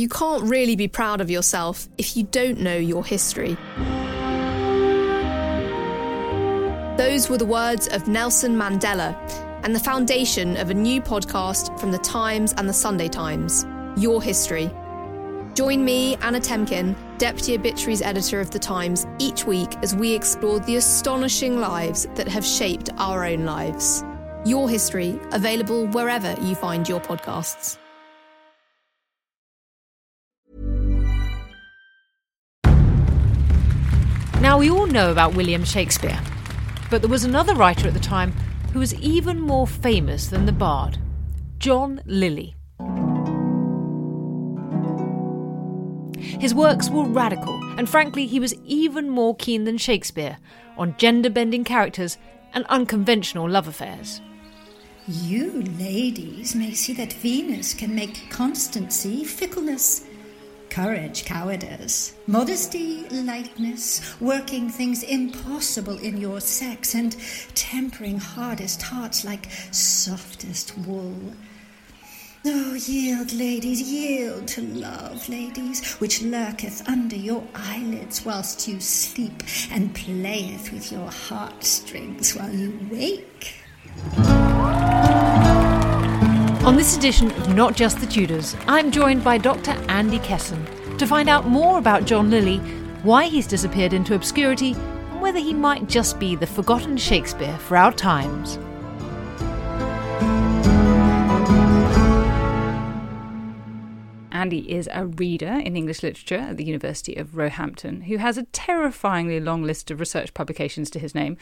You can't really be proud of yourself if you don't know your history. Those were the words of Nelson Mandela and the foundation of a new podcast from The Times and The Sunday Times, Your History. Join me, Anna Temkin, Deputy Obituaries Editor of The Times, each week as we explore the astonishing lives that have shaped our own lives. Your History, available wherever you find your podcasts. Now, we all know about William Shakespeare, but there was another writer at the time who was even more famous than the bard, John Lyly. His works were radical, and frankly, he was even more keen than Shakespeare on gender-bending characters and unconventional love affairs. You ladies may see that Venus can make constancy, fickleness, courage, cowardice, modesty, lightness, working things impossible in your sex, and tempering hardest hearts like softest wool. Oh, yield, ladies, yield to love, ladies, which lurketh under your eyelids whilst you sleep, and playeth with your heartstrings while you wake. On this edition of Not Just the Tudors, I'm joined by Dr. Andy Kesson to find out more about John Lyly, why he's disappeared into obscurity, and whether he might just be the forgotten Shakespeare for our times. Andy is a reader in English literature at the University of Roehampton who has a terrifyingly long list of research publications to his name,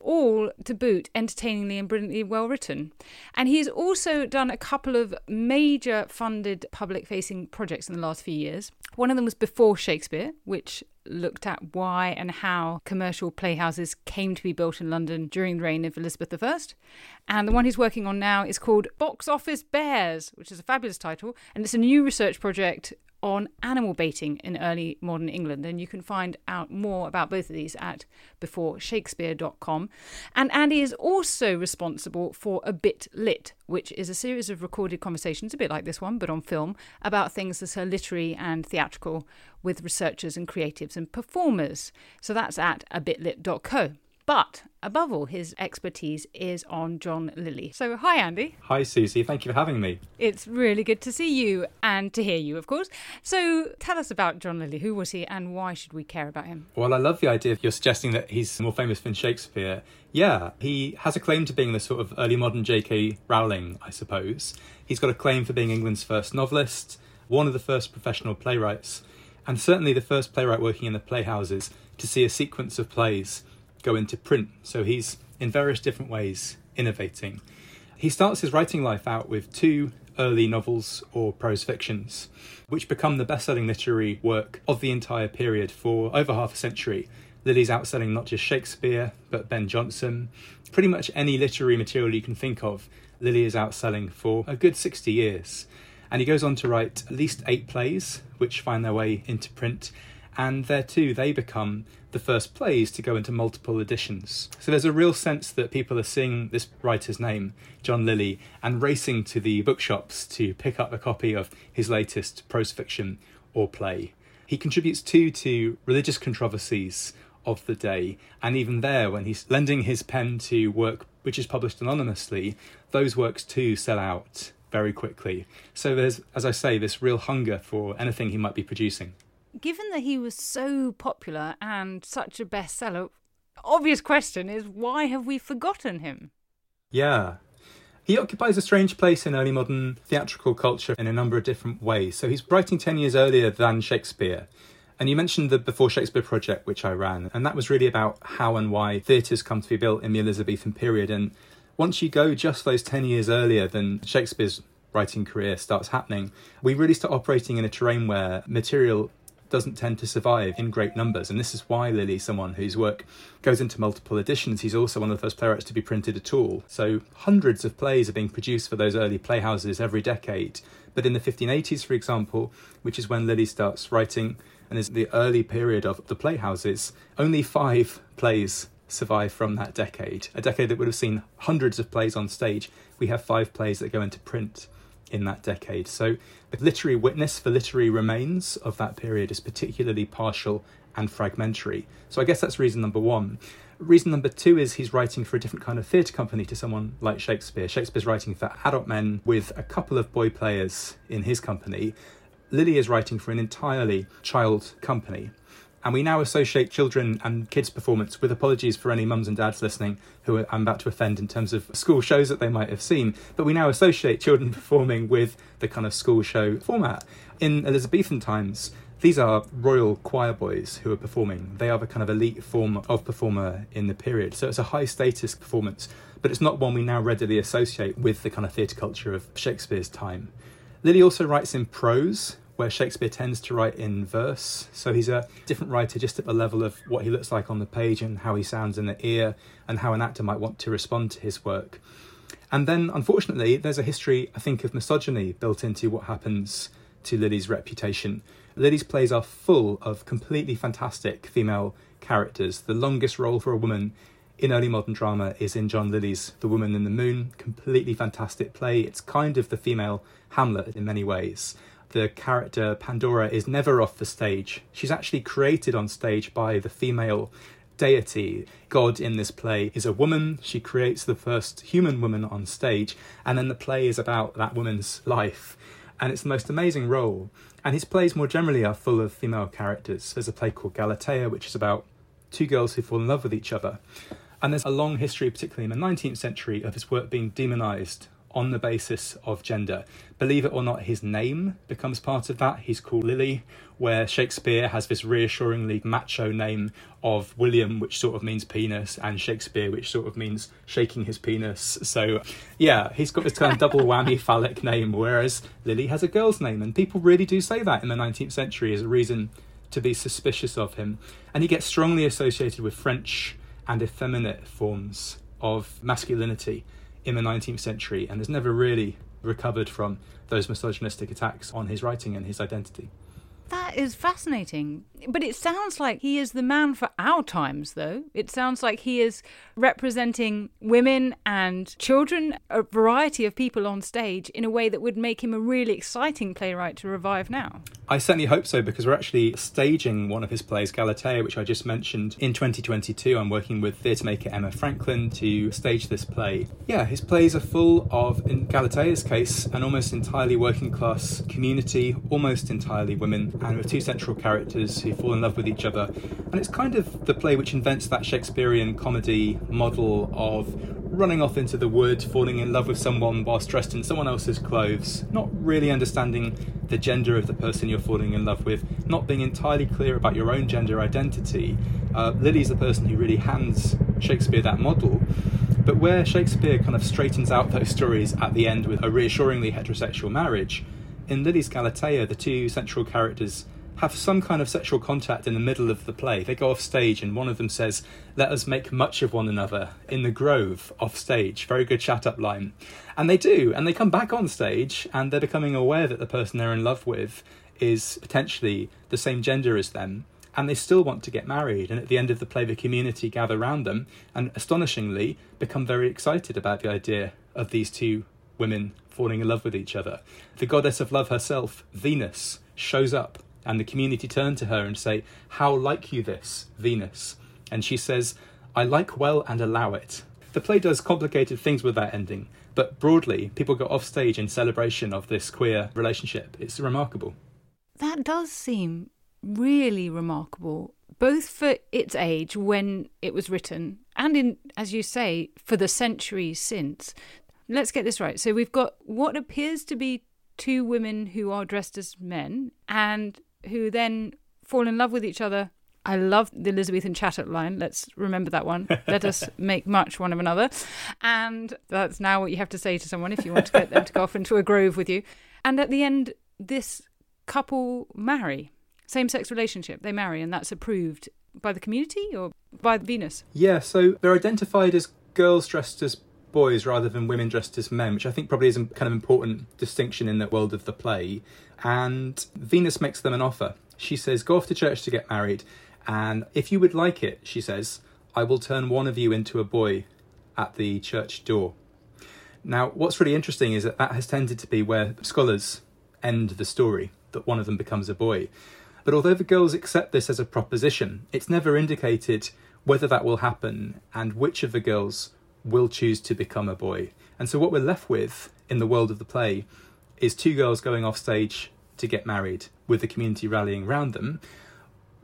all, to boot, entertainingly and brilliantly well-written. And he has also done a couple of major funded public-facing projects in the last few years. One of them was Before Shakespeare, which looked at why and how commercial playhouses came to be built in London during the reign of Elizabeth I. And the one he's working on now is called Box Office Bears, which is a fabulous title. And it's a new research project on animal baiting in early modern England. And you can find out more about both of these at beforeshakespeare.com. And Andy is also responsible for A Bit Lit, which is a series of recorded conversations, a bit like this one, but on film, about things that are literary and theatrical with researchers and creatives and performers. So that's at abitlit.co. But above all, his expertise is on John Lyly. So hi, Andy. Hi, Susie. Thank you for having me. It's really good to see you and to hear you, of course. So tell us about John Lyly. Who was he and why should we care about him? Well, I love the idea of you're suggesting that he's more famous than Shakespeare. Yeah, he has a claim to being the sort of early modern J.K. Rowling, I suppose. He's got a claim for being England's first novelist, one of the first professional playwrights, and certainly the first playwright working in the playhouses to see a sequence of plays go into print. So he's in various different ways innovating. He starts his writing life out with two early novels or prose fictions, which become the best-selling literary work of the entire period for over half a century. Lyly's outselling not just Shakespeare, but Ben Jonson. Pretty much any literary material you can think of, Lyly is outselling for a good 60 years. And he goes on to write at least 8 plays, which find their way into print. And there too, they become the first plays to go into multiple editions. So there's a real sense that people are seeing this writer's name, John Lyly, and racing to the bookshops to pick up a copy of his latest prose fiction or play. He contributes too to religious controversies of the day. And even there, when he's lending his pen to work which is published anonymously, those works too sell out very quickly. So there's, as I say, this real hunger for anything he might be producing. Given that he was so popular and such a bestseller, obvious question is, why have we forgotten him? Yeah. He occupies a strange place in early modern theatrical culture in a number of different ways. So he's writing 10 years earlier than Shakespeare. And you mentioned the Before Shakespeare project, which I ran, and that was really about how and why theatres come to be built in the Elizabethan period. And once you go just those 10 years earlier than Shakespeare's writing career starts happening, we really start operating in a terrain where material doesn't tend to survive in great numbers. And this is why Lyly, someone whose work goes into multiple editions, he's also one of the first playwrights to be printed at all. So hundreds of plays are being produced for those early playhouses every decade. But in the 1580s, for example, which is when Lyly starts writing and is the early period of the playhouses, only 5 plays survive from that decade. A decade that would have seen hundreds of plays on stage. We have 5 plays that go into print in that decade. So the literary witness for literary remains of that period is particularly partial and fragmentary. So I guess that's reason number one. Reason number two is he's writing for a different kind of theatre company to someone like Shakespeare. Shakespeare's writing for adult men with a couple of boy players in his company. Lyly is writing for an entirely child company. And we now associate children and kids' performance, with apologies for any mums and dads listening who I'm about to offend in terms of school shows that they might have seen, but we now associate children performing with the kind of school show format. In Elizabethan times, these are royal choir boys who are performing. They are the kind of elite form of performer in the period. So it's a high-status performance, but it's not one we now readily associate with the kind of theatre culture of Shakespeare's time. Lyly also writes in prose, where Shakespeare tends to write in verse. So he's a different writer just at the level of what he looks like on the page and how he sounds in the ear and how an actor might want to respond to his work. And then, unfortunately, there's a history, I think, of misogyny built into what happens to Lyly's reputation. Lyly's plays are full of completely fantastic female characters. The longest role for a woman in early modern drama is in John Lyly's The Woman in the Moon, completely fantastic play. It's kind of the female Hamlet in many ways. The character Pandora is never off the stage. She's actually created on stage by the female deity. God in this play is a woman. She creates the first human woman on stage, and then the play is about that woman's life. And it's the most amazing role. And his plays more generally are full of female characters. There's a play called Galatea, which is about two girls who fall in love with each other. And there's a long history, particularly in the 19th century, of his work being demonised on the basis of gender. Believe it or not, his name becomes part of that. He's called Lyly, where Shakespeare has this reassuringly macho name of William, which sort of means penis, and Shakespeare, which sort of means shaking his penis. So yeah, he's got this kind of double whammy phallic name, whereas Lyly has a girl's name. And people really do say that in the 19th century as a reason to be suspicious of him. And he gets strongly associated with French and effeminate forms of masculinity in the 19th century, and has never really recovered from those misogynistic attacks on his writing and his identity. That is fascinating. But it sounds like he is the man for our times, though. It sounds like he is representing women and children, a variety of people on stage, in a way that would make him a really exciting playwright to revive now. I certainly hope so, because we're actually staging one of his plays, Galatea, which I just mentioned, in 2022. I'm working with theatre maker Emma Franklin to stage this play. Yeah, his plays are full of, in Galatea's case, an almost entirely working class community, almost entirely women, and with two central characters who fall in love with each other. And it's kind of the play which invents that Shakespearean comedy model of running off into the wood, falling in love with someone whilst dressed in someone else's clothes, not really understanding the gender of the person you're falling in love with, not being entirely clear about your own gender identity. Lyly's the person who really hands Shakespeare that model. But where Shakespeare kind of straightens out those stories at the end with a reassuringly heterosexual marriage, in Lyly's Galatea, the two central characters have some kind of sexual contact in the middle of the play. They go off stage and one of them says, "Let us make much of one another in the grove off stage." Very good chat-up line. And they do, and they come back on stage and they're becoming aware that the person they're in love with is potentially the same gender as them. And they still want to get married. And at the end of the play, the community gather around them and astonishingly become very excited about the idea of these two women falling in love with each other. The goddess of love herself, Venus, shows up. And the community turn to her and say, "How like you this, Venus?" And she says, "I like well and allow it." The play does complicated things with that ending, but broadly, people go off stage in celebration of this queer relationship. It's remarkable. That does seem really remarkable, both for its age when it was written and, in, as you say, for the centuries since. Let's get this right. So we've got what appears to be two women who are dressed as men and who then fall in love with each other. I love the Elizabethan chat-up line. Let's remember that one. "Let us make much one of another." And that's now what you have to say to someone if you want to get them to go off into a grove with you. And at the end, this couple marry. Same-sex relationship. They marry, and that's approved by the community or by Venus? Yeah, so they're identified as girls dressed as boys rather than women dressed as men, which I think probably is a kind of important distinction in the world of the play. And Venus makes them an offer. She says, "Go off to church to get married. And if you would like it," she says, "I will turn one of you into a boy at the church door." Now, what's really interesting is that has tended to be where scholars end the story, that one of them becomes a boy. But although the girls accept this as a proposition, it's never indicated whether that will happen and which of the girls will choose to become a boy. And so what we're left with in the world of the play is two girls going off stage to get married, with the community rallying round them,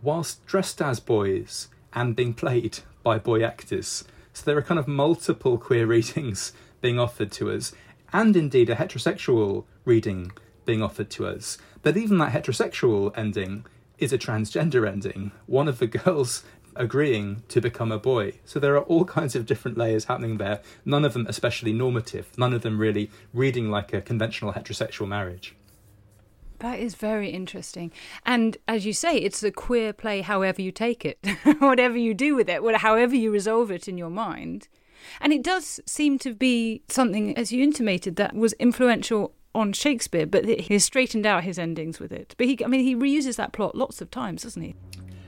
whilst dressed as boys and being played by boy actors. So there are kind of multiple queer readings being offered to us, and indeed a heterosexual reading being offered to us. But even that heterosexual ending is a transgender ending, one of the girls agreeing to become a boy. So there are all kinds of different layers happening there, none of them especially normative, none of them really reading like a conventional heterosexual marriage. That is very interesting. And as you say, it's a queer play however you take it, whatever you do with it, however you resolve it in your mind. And it does seem to be something, as you intimated, that was influential on Shakespeare, but he straightened out his endings with it. But he reuses that plot lots of times, doesn't he?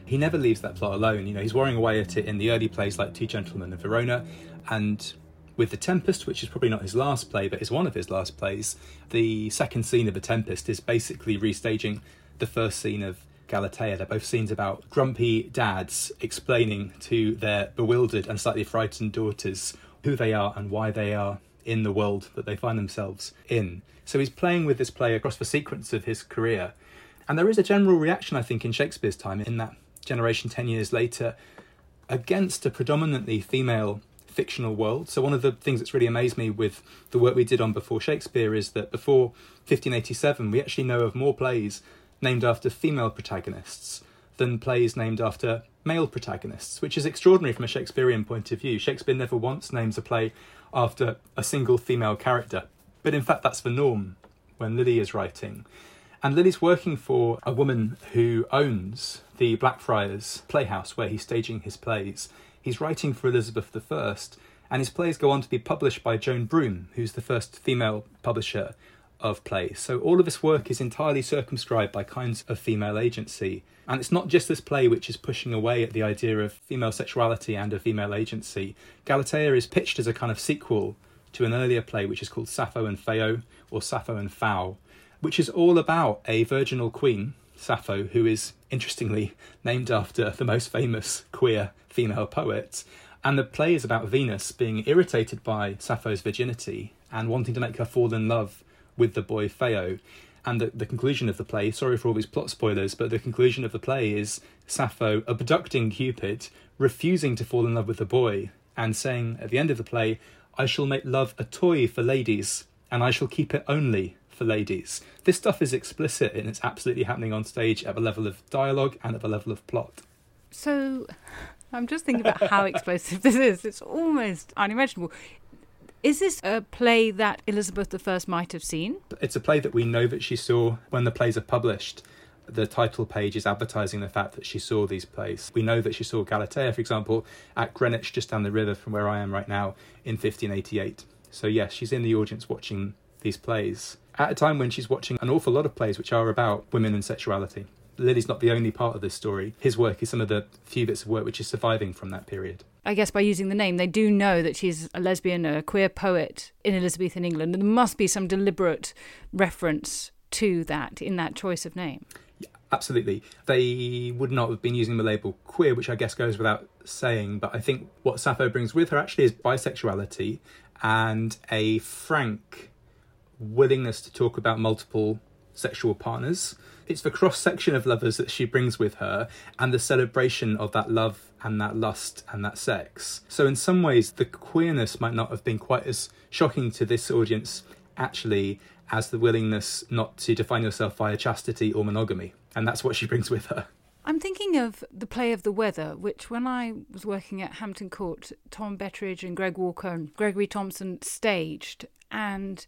He never leaves that plot alone. You know, he's worrying away at it in the early plays like Two Gentlemen of Verona, and with The Tempest, which is probably not his last play, but is one of his last plays. The second scene of The Tempest is basically restaging the first scene of Galatea. They're both scenes about grumpy dads explaining to their bewildered and slightly frightened daughters who they are and why they are in the world that they find themselves in. So he's playing with this play across the sequence of his career. And there is a general reaction, I think, in Shakespeare's time, in that generation 10 years later, against a predominantly female fictional world. So one of the things that's really amazed me with the work we did on Before Shakespeare is that before 1587, we actually know of more plays named after female protagonists than plays named after male protagonists, which is extraordinary from a Shakespearean point of view. Shakespeare never once names a play after a single female character. But in fact, that's the norm when Lyly is writing. And Lily's working for a woman who owns the Blackfriars Playhouse, where he's staging his plays. He's writing for Elizabeth I, and his plays go on to be published by Joan Broome, who's the first female publisher of plays. So all of this work is entirely circumscribed by kinds of female agency. And it's not just this play which is pushing away at the idea of female sexuality and of female agency. Galatea is pitched as a kind of sequel to an earlier play, which is called Sappho and Phao, or Sappho and Phao, which is all about a virginal queen, Sappho, who is interestingly named after the most famous queer female poet. And the play is about Venus being irritated by Sappho's virginity and wanting to make her fall in love with the boy Phao. And the conclusion of the play, sorry for all these plot spoilers, but the conclusion of the play is Sappho abducting Cupid, refusing to fall in love with the boy, and saying at the end of the play, "I shall make love a toy for ladies, and I shall keep it only for ladies." This stuff is explicit, and it's absolutely happening on stage at the level of dialogue and at the level of plot. So I'm just thinking about how explosive this is. It's almost unimaginable. Is this a play that Elizabeth I might have seen? It's a play that we know that she saw. When the plays are published, the title page is advertising the fact that she saw these plays. We know that she saw Galatea, for example, at Greenwich, just down the river from where I am right now, in 1588. So yes, she's in the audience watching these plays at a time when she's watching an awful lot of plays which are about women and sexuality. Lily's not the only part of this story. His work is some of the few bits of work which is surviving from that period. I guess by using the name, they do know that she's a lesbian, a queer poet in Elizabethan England. There must be some deliberate reference to that in that choice of name. Yeah, absolutely. They would not have been using the label queer, which I guess goes without saying, but I think what Sappho brings with her actually is bisexuality and a frank willingness to talk about multiple sexual partners. It's the cross-section of lovers that she brings with her and the celebration of that love and that lust and that sex. So in some ways, the queerness might not have been quite as shocking to this audience, actually, as the willingness not to define yourself via chastity or monogamy. And that's what she brings with her. I'm thinking of the play of The Weather, which when I was working at Hampton Court, Tom Betteridge and Greg Walker and Gregory Thompson staged. And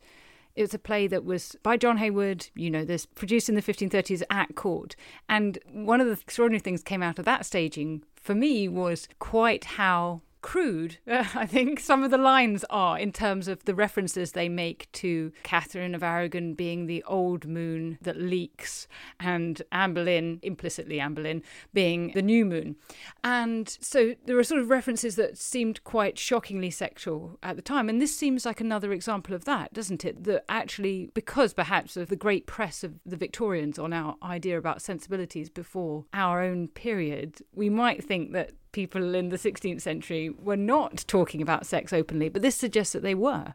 it was a play that was by John Hayward, you know this, produced in the 1530s at court. And one of the extraordinary things came out of that staging for me was quite how crude, I think, some of the lines are, in terms of the references they make to Catherine of Aragon being the old moon that leaks, and Anne Boleyn, implicitly Anne Boleyn, being the new moon. And so there are sort of references that seemed quite shockingly sexual at the time. And this seems like another example of that, doesn't it? That actually, because perhaps of the great press of the Victorians on our idea about sensibilities before our own period, we might think that people in the 16th century were not talking about sex openly, but this suggests that they were.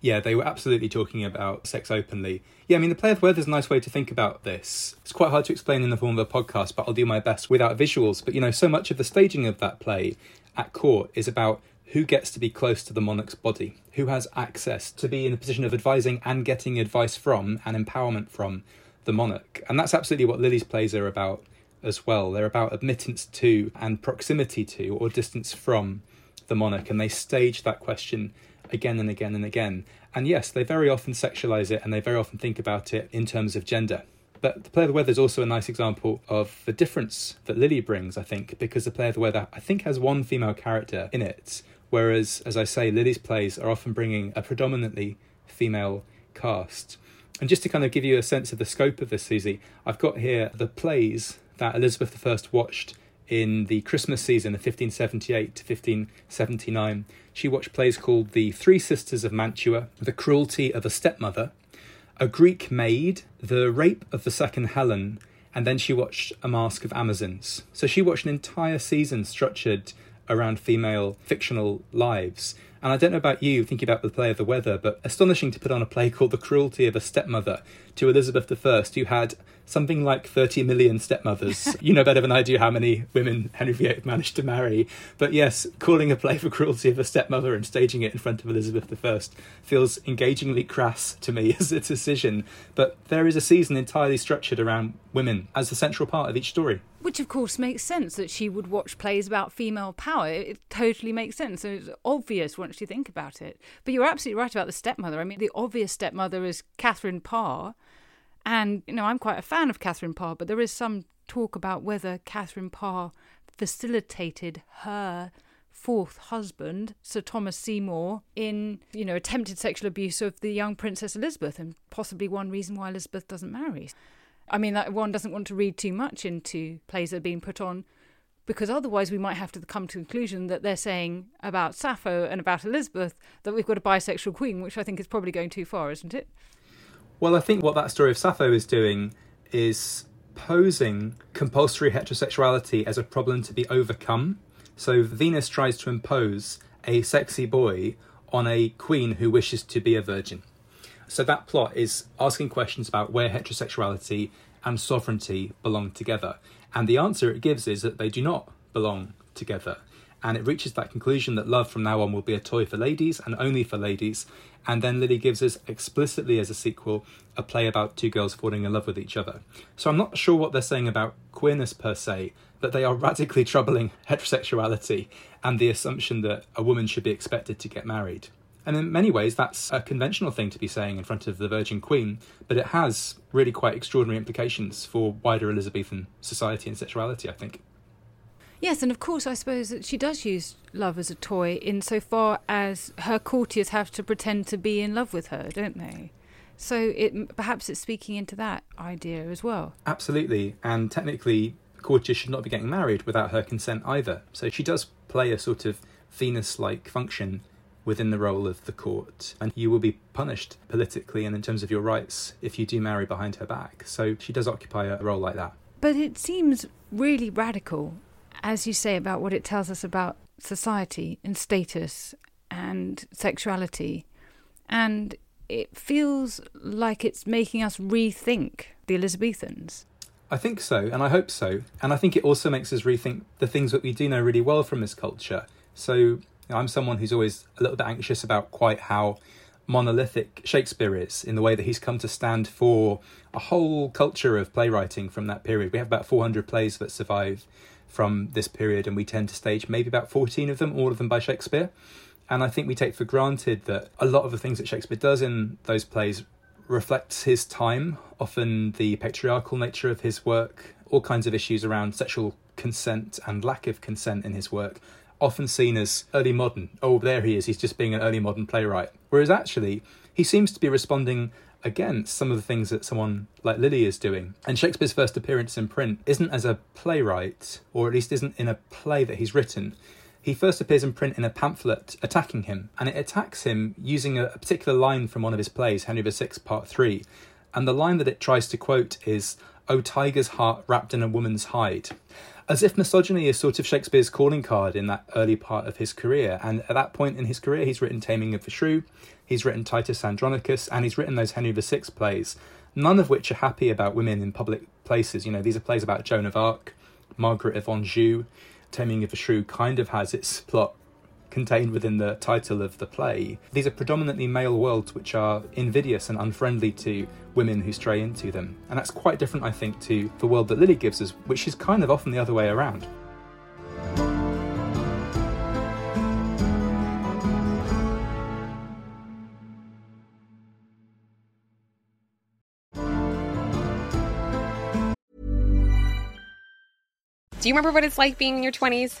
Yeah, they were absolutely talking about sex openly. Yeah, I mean, the play of words is a nice way to think about this. It's quite hard to explain in the form of a podcast, but I'll do my best without visuals. But, you know, so much of the staging of that play at court is about who gets to be close to the monarch's body, who has access to be in a position of advising and getting advice from and empowerment from the monarch. And that's absolutely what Lyly's plays are about as well. They're about admittance to and proximity to or distance from the monarch, and they stage that question again and again and again. And yes, they very often sexualise it, and they very often think about it in terms of gender. But the play of the weather is also a nice example of the difference that Lily brings, I think, because the play of the weather, I think, has one female character in it, whereas, as I say, Lily's plays are often bringing a predominantly female cast. And just to kind of give you a sense of the scope of this, Susie, I've got here the plays that Elizabeth I watched in the Christmas season of 1578 to 1579. She watched plays called The Three Sisters of Mantua, The Cruelty of a Stepmother, A Greek Maid, The Rape of the Second Helen, and then she watched A Masque of Amazons. So she watched an entire season structured around female fictional lives. And I don't know about you, thinking about the play of the weather, but astonishing to put on a play called The Cruelty of a Stepmother to Elizabeth I, who had something like 30 million stepmothers. You know better than I do how many women Henry VIII managed to marry. But yes, calling a play for Cruelty of a Stepmother and staging it in front of Elizabeth I feels engagingly crass to me as a decision. But there is a season entirely structured around women as the central part of each story. Which, of course, makes sense that she would watch plays about female power. It totally makes sense. And it's obvious once you think about it. But you're absolutely right about the stepmother. I mean, the obvious stepmother is Catherine Parr. And, you know, I'm quite a fan of Catherine Parr, but there is some talk about whether Catherine Parr facilitated her fourth husband, Sir Thomas Seymour, in, you know, attempted sexual abuse of the young Princess Elizabeth, and possibly one reason why Elizabeth doesn't marry. I mean, that one doesn't want to read too much into plays that are being put on, because otherwise we might have to come to the conclusion that they're saying about Sappho and about Elizabeth that we've got a bisexual queen, which I think is probably going too far, isn't it? Well, I think what that story of Sappho is doing is posing compulsory heterosexuality as a problem to be overcome. So Venus tries to impose a sexy boy on a queen who wishes to be a virgin. So that plot is asking questions about where heterosexuality and sovereignty belong together. And the answer it gives is that they do not belong together. And it reaches that conclusion that love from now on will be a toy for ladies and only for ladies. And then Lily gives us explicitly as a sequel a play about two girls falling in love with each other. So I'm not sure what they're saying about queerness per se, but they are radically troubling heterosexuality and the assumption that a woman should be expected to get married. And in many ways, that's a conventional thing to be saying in front of the Virgin Queen, but it has really quite extraordinary implications for wider Elizabethan society and sexuality, I think. Yes, and of course, I suppose that she does use love as a toy insofar as her courtiers have to pretend to be in love with her, don't they? So perhaps it's speaking into that idea as well. Absolutely, and technically, courtiers should not be getting married without her consent either. So she does play a sort of Venus-like function within the role of the court, and you will be punished politically and in terms of your rights if you do marry behind her back. So she does occupy a role like that. But it seems really radical, as you say, about what it tells us about society and status and sexuality. And it feels like it's making us rethink the Elizabethans. I think so, and I hope so. And I think it also makes us rethink the things that we do know really well from this culture. So I'm someone who's always a little bit anxious about quite how monolithic Shakespeare is in the way that he's come to stand for a whole culture of playwriting from that period. We have about 400 plays that survive from this period, and we tend to stage maybe about 14 of them, all of them by Shakespeare. And I think we take for granted that a lot of the things that Shakespeare does in those plays reflects his time, often the patriarchal nature of his work, all kinds of issues around sexual consent and lack of consent in his work often seen as early modern. Oh, there he is, he's just being an early modern playwright. Whereas actually, he seems to be responding against some of the things that someone like Lyly is doing. And Shakespeare's first appearance in print isn't as a playwright, or at least isn't in a play that he's written. He first appears in print in a pamphlet attacking him, and it attacks him using a particular line from one of his plays, Henry VI, Part 3. And the line that it tries to quote is, "O tiger's heart wrapped in a woman's hide." As if misogyny is sort of Shakespeare's calling card in that early part of his career. And at that point in his career, he's written Taming of the Shrew, he's written Titus Andronicus, and he's written those Henry VI plays, none of which are happy about women in public places. You know, these are plays about Joan of Arc, Margaret of Anjou. Taming of the Shrew kind of has its plot contained within the title of the play. These are predominantly male worlds which are invidious and unfriendly to women who stray into them. And that's quite different, I think, to the world that Lyly gives us, which is kind of often the other way around. Do you remember what it's like being in your 20s?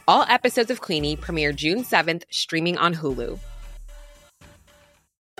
All episodes of Queenie premiere June 7th, streaming on Hulu.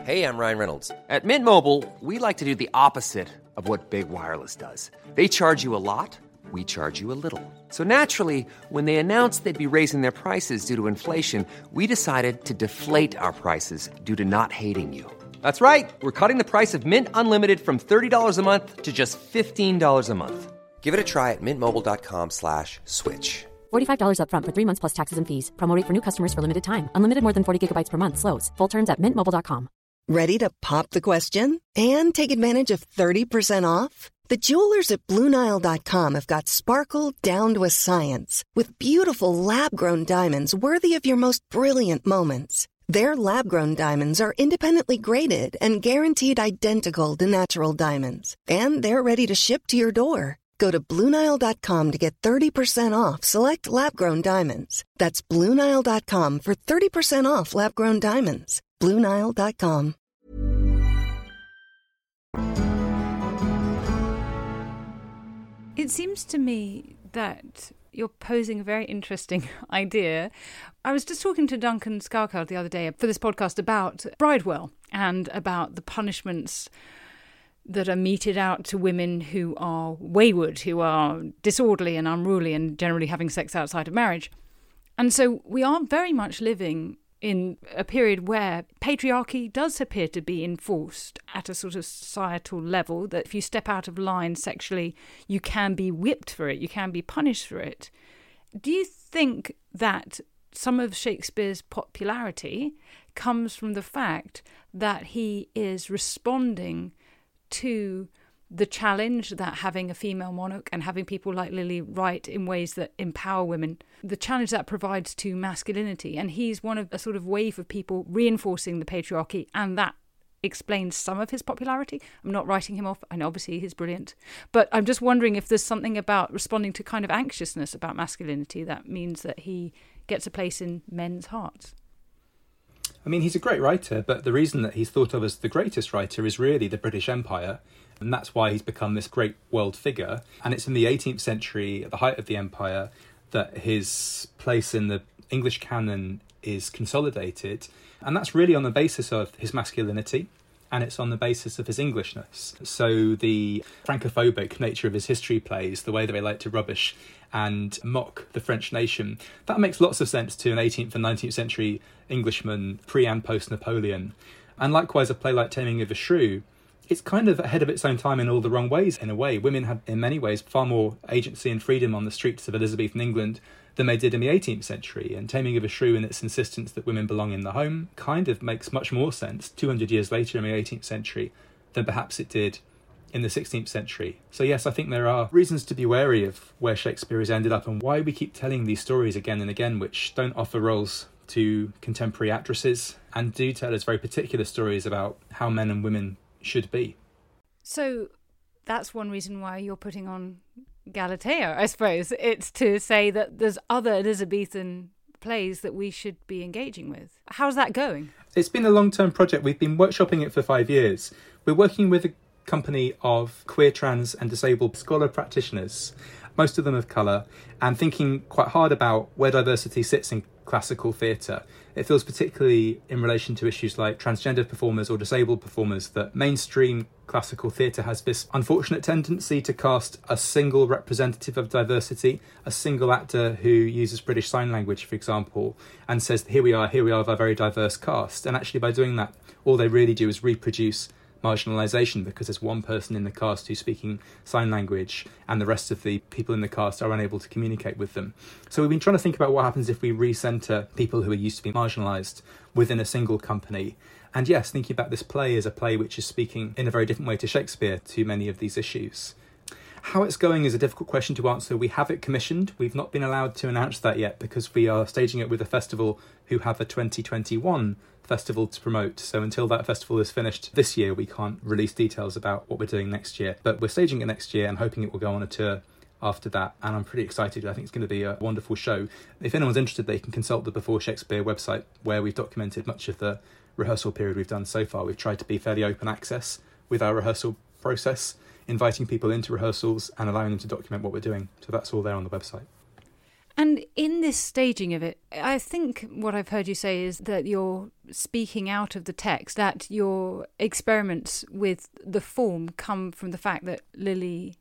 Hey, I'm Ryan Reynolds. At Mint Mobile, we like to do the opposite of what Big Wireless does. They charge you a lot, we charge you a little. So naturally, when they announced they'd be raising their prices due to inflation, we decided to deflate our prices due to not hating you. That's right. We're cutting the price of Mint Unlimited from $30 a month to just $15 a month. Give it a try at mintmobile.com/switch. $45 up front for 3 months plus taxes and fees. Promo rate for new customers for limited time. Unlimited more than 40 gigabytes per month slows. Full terms at mintmobile.com. Ready to pop the question and take advantage of 30% off? The jewelers at BlueNile.com have got sparkle down to a science with beautiful lab-grown diamonds worthy of your most brilliant moments. Their lab-grown diamonds are independently graded and guaranteed identical to natural diamonds, and they're ready to ship to your door. Go to BlueNile.com to get 30% off select lab-grown diamonds. That's BlueNile.com for 30% off lab-grown diamonds. BlueNile.com. It seems to me that you're posing a very interesting idea. I was just talking to Duncan Scarcard the other day for this podcast about Bridewell and about the punishments that are meted out to women who are wayward, who are disorderly and unruly and generally having sex outside of marriage. And so we are very much living in a period where patriarchy does appear to be enforced at a sort of societal level, that if you step out of line sexually, you can be whipped for it, you can be punished for it. Do you think that some of Shakespeare's popularity comes from the fact that he is responding to the challenge that having a female monarch and having people like Lyly write in ways that empower women, the challenge that provides to masculinity? And he's one of a sort of wave of people reinforcing the patriarchy, and that explains some of his popularity. I'm not writing him off, and obviously he's brilliant, but I'm just wondering if there's something about responding to kind of anxiousness about masculinity that means that he gets a place in men's hearts. I mean, he's a great writer, but the reason that he's thought of as the greatest writer is really the British Empire, and that's why he's become this great world figure. And it's in the 18th century, at the height of the Empire, that his place in the English canon is consolidated, and that's really on the basis of his masculinity, and it's on the basis of his Englishness. So the francophobic nature of his history plays, the way that they like to rubbish and mock the French nation, that makes lots of sense to an 18th and 19th century Englishman pre and post-Napoleon. And likewise, a play like Taming of the Shrew, it's kind of ahead of its own time in all the wrong ways, in a way. Women had, in many ways, far more agency and freedom on the streets of Elizabethan England than they did in the 18th century. And Taming of the Shrew and its insistence that women belong in the home kind of makes much more sense 200 years later in the 18th century than perhaps it did in the 16th century. So yes, I think there are reasons to be wary of where Shakespeare has ended up and why we keep telling these stories again and again, which don't offer roles to contemporary actresses and do tell us very particular stories about how men and women should be. So that's one reason why you're putting on Galatea, I suppose. It's to say that there's other Elizabethan plays that we should be engaging with. How's that going? It's been a long-term project. We've been workshopping it for 5 years. We're working with a company of queer, trans and disabled scholar practitioners, most of them of colour, and thinking quite hard about where diversity sits in classical theatre. It feels particularly in relation to issues like transgender performers or disabled performers that mainstream classical theatre has this unfortunate tendency to cast a single representative of diversity, a single actor who uses British Sign Language, for example, and says, here we are of a very diverse cast. And actually by doing that, all they really do is reproduce marginalisation, because there's one person in the cast who's speaking sign language and the rest of the people in the cast are unable to communicate with them. So we've been trying to think about what happens if we recenter people who are used to being marginalised within a single company. And yes, thinking about this play as a play which is speaking in a very different way to Shakespeare to many of these issues. How it's going is a difficult question to answer. We have it commissioned. We've not been allowed to announce that yet because we are staging it with a festival who have a 2021 festival to promote. So until that festival is finished this year, we can't release details about what we're doing next year. But we're staging it next year and hoping it will go on a tour after that. And I'm pretty excited. I think it's going to be a wonderful show. If anyone's interested, they can consult the Before Shakespeare website, where we've documented much of the rehearsal period we've done so far. We've tried to be fairly open access with our rehearsal process, inviting people into rehearsals and allowing them to document what we're doing. So that's all there on the website. And in this staging of it, I think what I've heard you say is that you're speaking out of the text, that your experiments with the form come from the fact that Lyly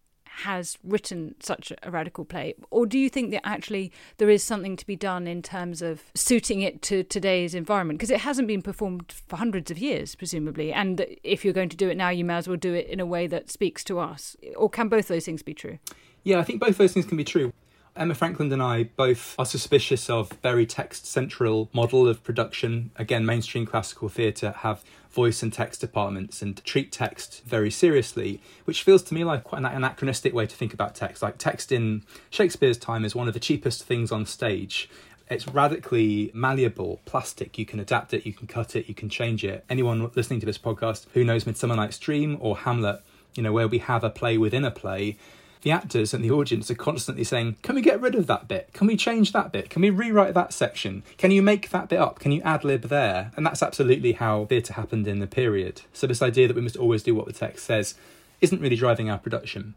has written such a radical play. Or do you think that actually there is something to be done in terms of suiting it to today's environment? Because it hasn't been performed for hundreds of years, presumably. And if you're going to do it now, you may as well do it in a way that speaks to us. Or can both those things be true? Yeah, I think both those things can be true. Emma Franklin and I both are suspicious of very text-central model of production. Again, mainstream classical theatre have voice and text departments and treat text very seriously, which feels to me like quite an anachronistic way to think about text. Like, text in Shakespeare's time is one of the cheapest things on stage. It's radically malleable, plastic. You can adapt it, you can cut it, you can change it. Anyone listening to this podcast who knows Midsummer Night's Dream or Hamlet, you know, where we have a play within a play, the actors and the audience are constantly saying, can we get rid of that bit? Can we change that bit? Can we rewrite that section? Can you make that bit up? Can you ad-lib there? And that's absolutely how theatre happened in the period. So this idea that we must always do what the text says isn't really driving our production.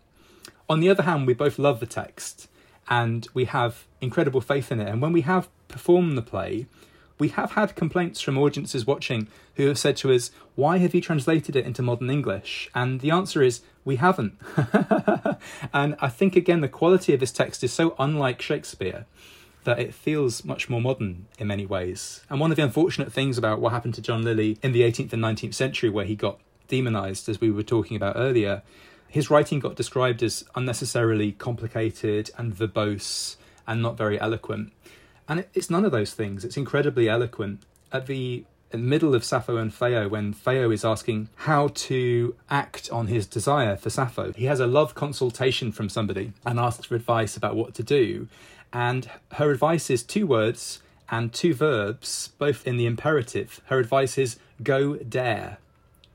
On the other hand, we both love the text and we have incredible faith in it. And when we have performed the play, we have had complaints from audiences watching who have said to us, why have you translated it into modern English? And the answer is, we haven't. And I think, again, the quality of this text is so unlike Shakespeare that it feels much more modern in many ways. And one of the unfortunate things about what happened to John Lyly in the 18th and 19th century, where he got demonised, as we were talking about earlier, his writing got described as unnecessarily complicated and verbose and not very eloquent. And it's none of those things. It's incredibly eloquent. At the middle of Sappho and Phao, when Phao is asking how to act on his desire for Sappho, he has a love consultation from somebody and asks for advice about what to do. And her advice is 2 words and 2 verbs, both in the imperative. Her advice is go dare,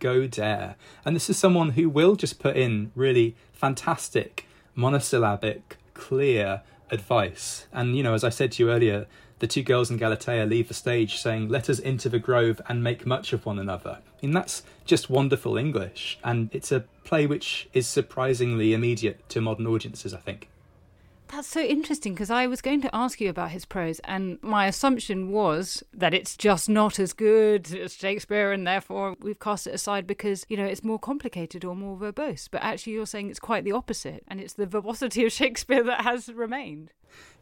go dare. And this is someone who will just put in really fantastic, monosyllabic, clear advice. And, you know, as I said to you earlier, the 2 girls in Galatea leave the stage saying, let us into the grove and make much of one another. I mean, that's just wonderful English. And it's a play which is surprisingly immediate to modern audiences, I think. That's so interesting, because I was going to ask you about his prose, and my assumption was that it's just not as good as Shakespeare and therefore we've cast it aside because, you know, it's more complicated or more verbose. But actually you're saying it's quite the opposite, and it's the verbosity of Shakespeare that has remained.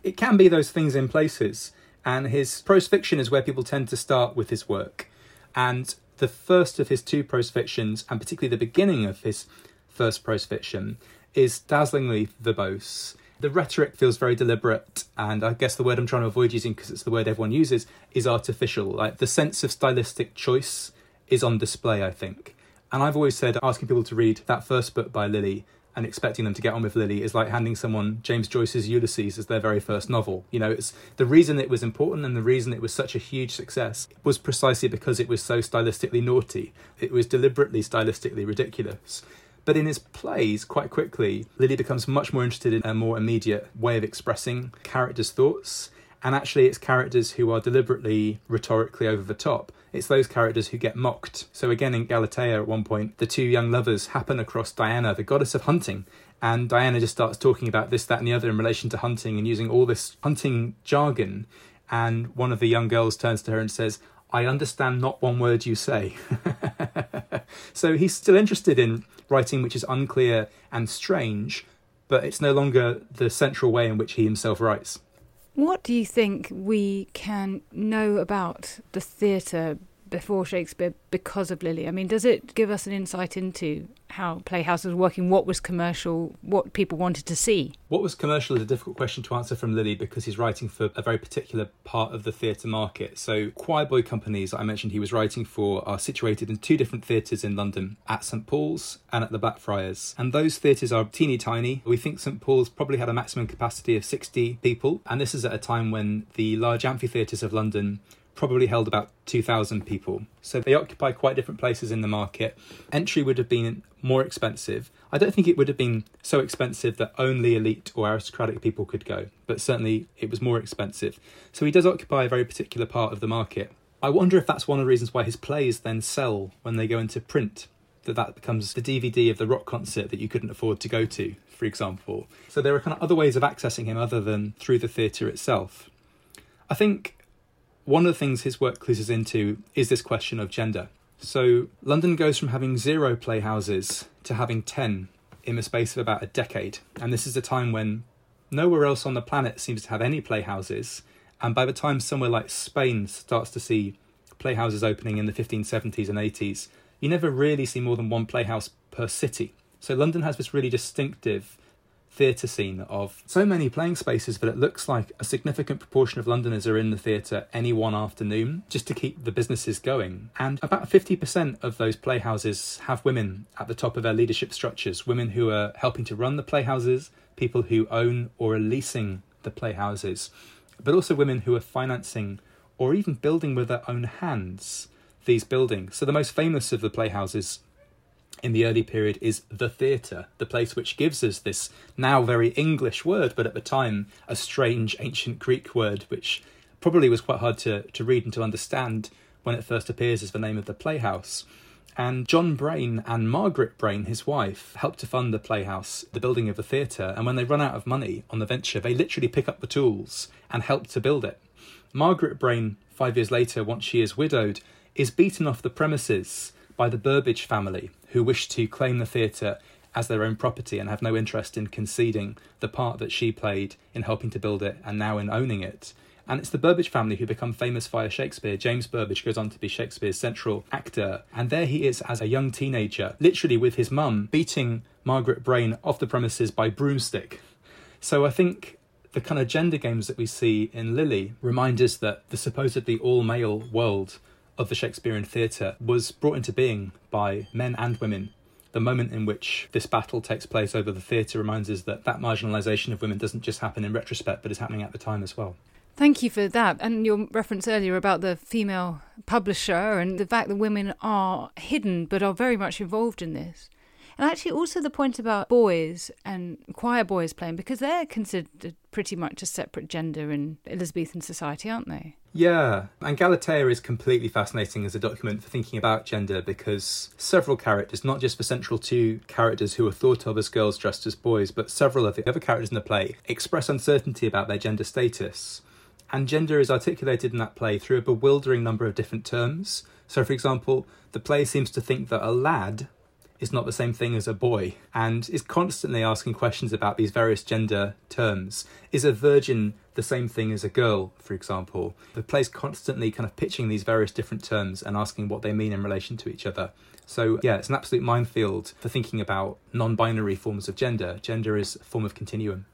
It can be those things in places, and his prose fiction is where people tend to start with his work. And the first of his 2 prose fictions, and particularly the beginning of his first prose fiction, is dazzlingly verbose. The rhetoric feels very deliberate, and I guess the word I'm trying to avoid using, because it's the word everyone uses, is artificial. Like, the sense of stylistic choice is on display, I think. And I've always said, asking people to read that first book by Lyly and expecting them to get on with Lily is like handing someone James Joyce's Ulysses as their very first novel. You know, it's the reason it was important and the reason it was such a huge success was precisely because it was so stylistically naughty. It was deliberately stylistically ridiculous. But in his plays, quite quickly, Lily becomes much more interested in a more immediate way of expressing characters' thoughts. And actually, it's characters who are deliberately rhetorically over the top. It's those characters who get mocked. So again, in Galatea, at one point, the two young lovers happen across Diana, the goddess of hunting. And Diana just starts talking about this, that and the other in relation to hunting and using all this hunting jargon. And one of the young girls turns to her and says, "I understand not one word you say." So he's still interested in writing which is unclear and strange, but it's no longer the central way in which he himself writes. What do you think we can know about the theatre before Shakespeare because of Lily? I mean, does it give us an insight into how Playhouse was working, what was commercial, what people wanted to see? What was commercial is a difficult question to answer from Lily because he's writing for a very particular part of the theatre market. So choir boy companies that I mentioned he was writing for are situated in two different theatres in London, at St Paul's and at the Blackfriars. And those theatres are teeny tiny. We think St Paul's probably had a maximum capacity of 60 people. And this is at a time when the large amphitheatres of London probably held about 2,000 people. So they occupy quite different places in the market. Entry would have been more expensive. I don't think it would have been so expensive that only elite or aristocratic people could go, but certainly it was more expensive. So he does occupy a very particular part of the market. I wonder if that's one of the reasons why his plays then sell when they go into print, that becomes the DVD of the rock concert that you couldn't afford to go to, for example. So there are kind of other ways of accessing him other than through the theatre itself. I think one of the things his work clues us into is this question of gender. So London goes from having 0 playhouses to having 10 in the space of about a decade. And this is a time when nowhere else on the planet seems to have any playhouses. And by the time somewhere like Spain starts to see playhouses opening in the 1570s and 80s, you never really see more than one playhouse per city. So London has this really distinctive theatre scene of so many playing spaces that it looks like a significant proportion of Londoners are in the theatre any one afternoon just to keep the businesses going. And about 50% of those playhouses have women at the top of their leadership structures, women who are helping to run the playhouses, people who own or are leasing the playhouses, but also women who are financing or even building with their own hands these buildings. So the most famous of the playhouses in the early period is the theatre, the place which gives us this now very English word, but at the time a strange ancient Greek word, which probably was quite hard to read and to understand when it first appears as the name of the playhouse. And John Brain and Margaret Brain, his wife, helped to fund the playhouse, the building of the theatre, and when they run out of money on the venture, they literally pick up the tools and help to build it. Margaret Brain, 5 years later, once she is widowed, is beaten off the premises by the Burbage family, who wish to claim the theatre as their own property and have no interest in conceding the part that she played in helping to build it and now in owning it. And it's the Burbage family who become famous via Shakespeare. James Burbage goes on to be Shakespeare's central actor. And there he is as a young teenager, literally with his mum, beating Margaret Brain off the premises by broomstick. So I think the kind of gender games that we see in Lily remind us that the supposedly all-male world of the Shakespearean theatre was brought into being by men and women. The moment in which this battle takes place over the theatre reminds us that that marginalisation of women doesn't just happen in retrospect, but is happening at the time as well. Thank you for that. And your reference earlier about the female publisher and the fact that women are hidden but are very much involved in this. And actually also the point about boys and choir boys playing, because they're considered pretty much a separate gender in Elizabethan society, aren't they? Yeah, and Galatea is completely fascinating as a document for thinking about gender because several characters, not just the central two characters who are thought of as girls dressed as boys, but several of the other characters in the play express uncertainty about their gender status. And gender is articulated in that play through a bewildering number of different terms. So, for example, the play seems to think that a lad is not the same thing as a boy and is constantly asking questions about these various gender terms. Is a virgin the same thing as a girl, for example? The play's constantly kind of pitching these various different terms and asking what they mean in relation to each other. So yeah, it's an absolute minefield for thinking about non-binary forms of gender. Gender is a form of continuum.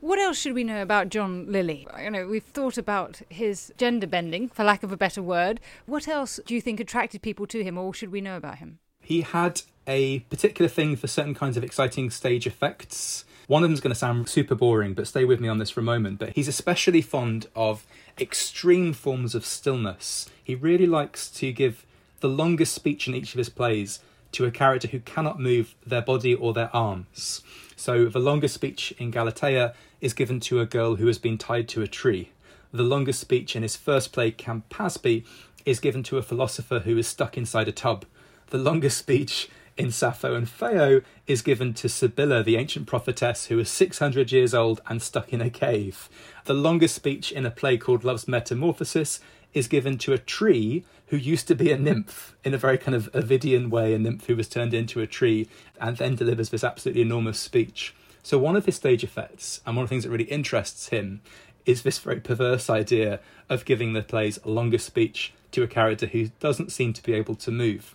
What else should we know about John Lyly? You know, we've thought about his gender bending, for lack of a better word. What else do you think attracted people to him, or should we know about him? He had a particular thing for certain kinds of exciting stage effects. One of them is going to sound super boring, but stay with me on this for a moment. But he's especially fond of extreme forms of stillness. He really likes to give the longest speech in each of his plays to a character who cannot move their body or their arms. So the longest speech in Galatea is given to a girl who has been tied to a tree. The longest speech in his first play, Campaspe, is given to a philosopher who is stuck inside a tub. The longest speech in Sappho and Phao is given to Sibylla, the ancient prophetess, who is 600 years old and stuck in a cave. The longest speech in a play called Love's Metamorphosis is given to a tree who used to be a nymph, in a very kind of Ovidian way, a nymph who was turned into a tree and then delivers this absolutely enormous speech. So one of his stage effects, and one of the things that really interests him, is this very perverse idea of giving the plays a longer speech to a character who doesn't seem to be able to move.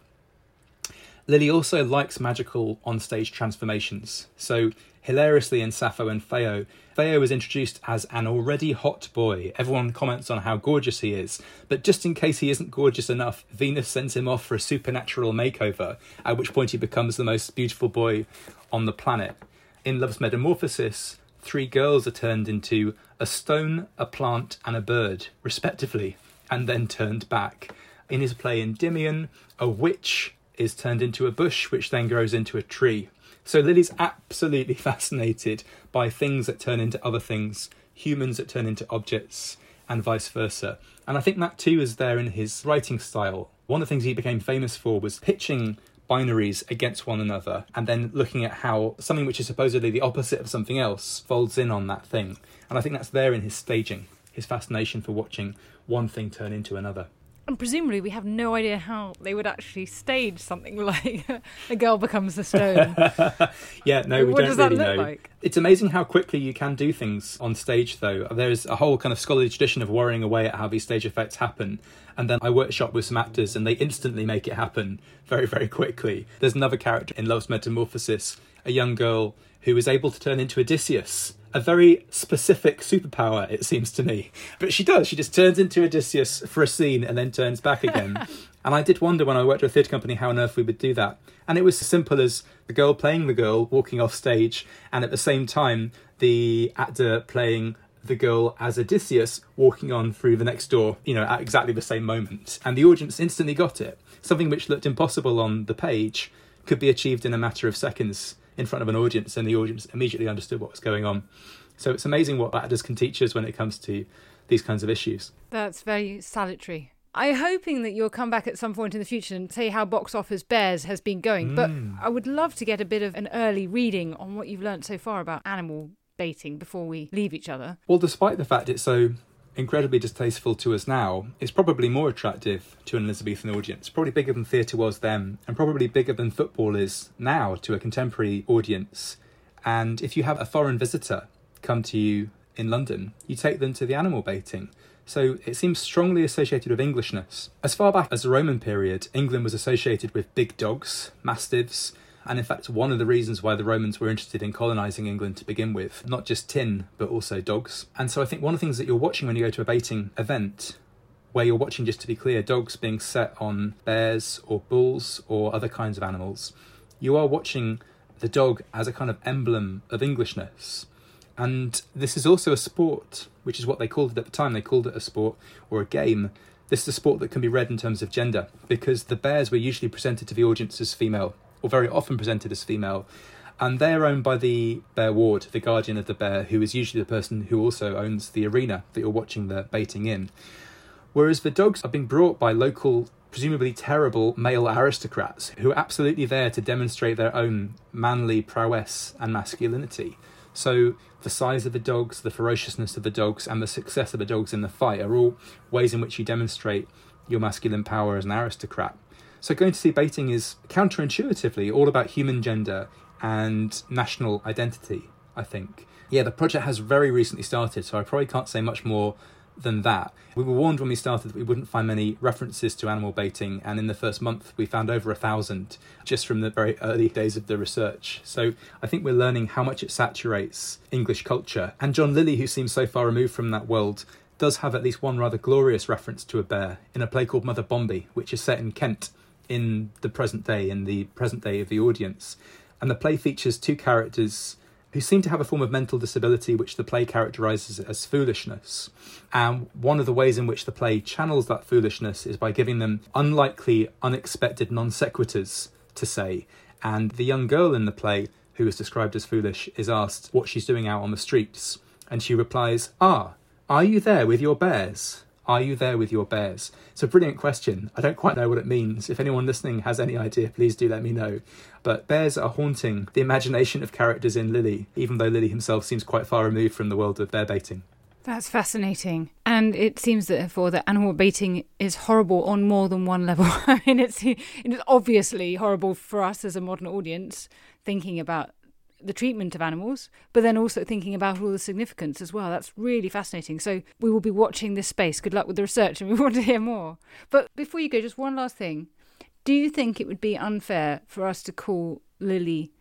Lyly also likes magical on-stage transformations. So, hilariously in Sappho and Phao, Phao is introduced as an already hot boy. Everyone comments on how gorgeous he is, but just in case he isn't gorgeous enough, Venus sends him off for a supernatural makeover, at which point he becomes the most beautiful boy on the planet. In Love's Metamorphosis, three girls are turned into a stone, a plant, and a bird, respectively, and then turned back. In his play Endymion, a witch is turned into a bush, which then grows into a tree. So Lily's absolutely fascinated by things that turn into other things, humans that turn into objects, and vice versa. And I think that too is there in his writing style. One of the things he became famous for was pitching binaries against one another, and then looking at how something which is supposedly the opposite of something else folds in on that thing. And I think that's there in his staging, his fascination for watching one thing turn into another. And presumably we have no idea how they would actually stage something like a girl becomes a stone. Yeah, no, we don't really know. What does that look like? It's amazing how quickly you can do things on stage, though. There is a whole kind of scholarly tradition of worrying away at how these stage effects happen. And then I workshop with some actors and they instantly make it happen very, very quickly. There's another character in Love's Metamorphosis, a young girl who is able to turn into Odysseus. A very specific superpower, it seems to me. But she does. She just turns into Odysseus for a scene and then turns back again. And I did wonder when I worked with a theatre company how on earth we would do that. And it was as simple as the girl playing the girl walking off stage, and at the same time the actor playing the girl as Odysseus walking on through the next door, you know, at exactly the same moment. And the audience instantly got it. Something which looked impossible on the page could be achieved in a matter of seconds in front of an audience, and the audience immediately understood what was going on. So it's amazing what actors can teach us when it comes to these kinds of issues. That's very salutary. I'm hoping that you'll come back at some point in the future and say how Box Office Bears has been going, but I would love to get a bit of an early reading on what you've learnt so far about animal baiting before we leave each other. Well, despite the fact it's so incredibly distasteful to us now, it's probably more attractive to an Elizabethan audience, probably bigger than theatre was then, and probably bigger than football is now to a contemporary audience. And if you have a foreign visitor come to you in London, you take them to the animal baiting. So it seems strongly associated with Englishness. As far back as the Roman period, England was associated with big dogs, mastiffs, and in fact one of the reasons why the Romans were interested in colonising England to begin with, not just tin but also dogs. And so I think one of the things that you're watching when you go to a baiting event, where you're watching, just to be clear, dogs being set on bears or bulls or other kinds of animals, you are watching the dog as a kind of emblem of Englishness. And this is also a sport, which is what they called it at the time. They called it a sport or a game. This is a sport that can be read in terms of gender, because the bears were usually presented to the audience as female, or very often presented as female. And they're owned by the bear ward, the guardian of the bear, who is usually the person who also owns the arena that you're watching the baiting in. Whereas the dogs are being brought by local, presumably terrible male aristocrats, who are absolutely there to demonstrate their own manly prowess and masculinity. So the size of the dogs, the ferociousness of the dogs, and the success of the dogs in the fight are all ways in which you demonstrate your masculine power as an aristocrat. So going to see baiting is counterintuitively all about human gender and national identity, I think. Yeah, the project has very recently started, so I probably can't say much more than that. We were warned when we started that we wouldn't find many references to animal baiting, and in the first month we found over 1,000 just from the very early days of the research. So I think we're learning how much it saturates English culture. And John Lyly, who seems so far removed from that world, does have at least one rather glorious reference to a bear in a play called Mother Bombay, which is set in Kent in the present day, of the audience. And the play features two characters who seem to have a form of mental disability, which the play characterises as foolishness. And one of the ways in which the play channels that foolishness is by giving them unlikely, unexpected non sequiturs to say. And the young girl in the play, who is described as foolish, is asked what she's doing out on the streets. And she replies, are you there with your bears? Are you there with your bears? It's a brilliant question. I don't quite know what it means. If anyone listening has any idea, please do let me know. But bears are haunting the imagination of characters in Lyly, even though Lyly himself seems quite far removed from the world of bear baiting. That's fascinating. And it seems, therefore, that animal baiting is horrible on more than one level. I mean, it's obviously horrible for us as a modern audience, thinking about the treatment of animals, but then also thinking about all the significance as well. That's really fascinating. So we will be watching this space. Good luck with the research, and we want to hear more. But before you go, just one last thing. Do you think it would be unfair for us to call Lyly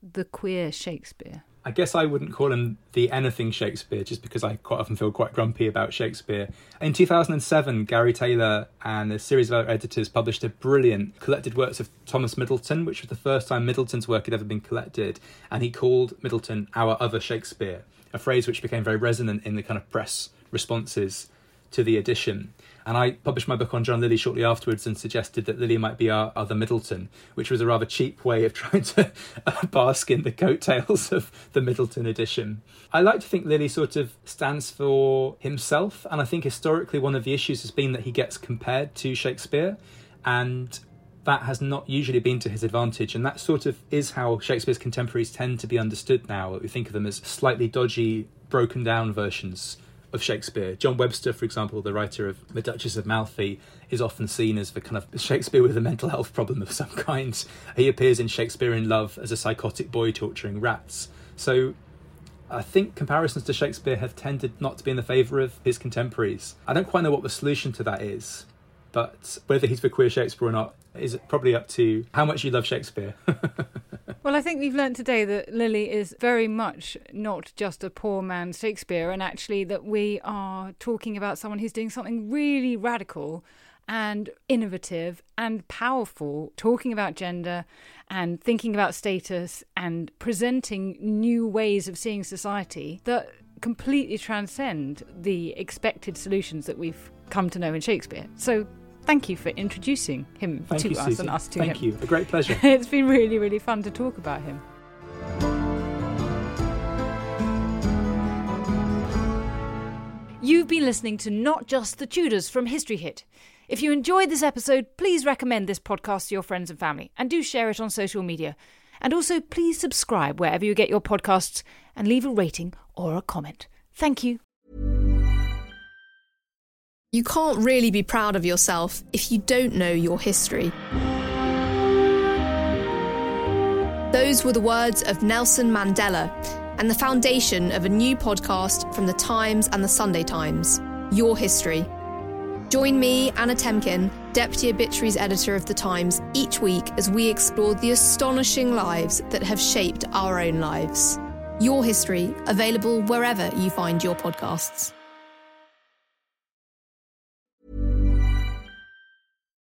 the queer Shakespeare? I guess I wouldn't call him the anything Shakespeare, just because I quite often feel quite grumpy about Shakespeare. In 2007, Gary Taylor and a series of other editors published a brilliant collected works of Thomas Middleton, which was the first time Middleton's work had ever been collected. And he called Middleton our other Shakespeare, a phrase which became very resonant in the kind of press responses to the edition. And I published my book on John Lyly shortly afterwards and suggested that Lyly might be our other Middleton, which was a rather cheap way of trying to bask in the coattails of the Middleton edition. I like to think Lyly sort of stands for himself, and I think historically one of the issues has been that he gets compared to Shakespeare, and that has not usually been to his advantage, and that sort of is how Shakespeare's contemporaries tend to be understood now. We think of them as slightly dodgy, broken-down versions of Shakespeare. John Webster, for example, the writer of The Duchess of Malfi, is often seen as the kind of Shakespeare with a mental health problem of some kind. He appears in Shakespeare in Love as a psychotic boy torturing rats. So I think comparisons to Shakespeare have tended not to be in the favour of his contemporaries. I don't quite know what the solution to that is, but whether he's the queer Shakespeare or not is probably up to how much you love Shakespeare. Well, I think we've learned today that Lyly is very much not just a poor man's Shakespeare, and actually that we are talking about someone who's doing something really radical and innovative and powerful, talking about gender and thinking about status and presenting new ways of seeing society that completely transcend the expected solutions that we've come to know in Shakespeare. So thank you for introducing him to us and us to him. Thank you. A great pleasure. It's been really, really fun to talk about him. You've been listening to Not Just the Tudors from History Hit. If you enjoyed this episode, please recommend this podcast to your friends and family, and do share it on social media. And also please subscribe wherever you get your podcasts and leave a rating or a comment. Thank you. You can't really be proud of yourself if you don't know your history. Those were the words of Nelson Mandela and the foundation of a new podcast from The Times and The Sunday Times, Your History. Join me, Anna Temkin, Deputy Obituaries Editor of The Times, each week as we explore the astonishing lives that have shaped our own lives. Your History, available wherever you find your podcasts.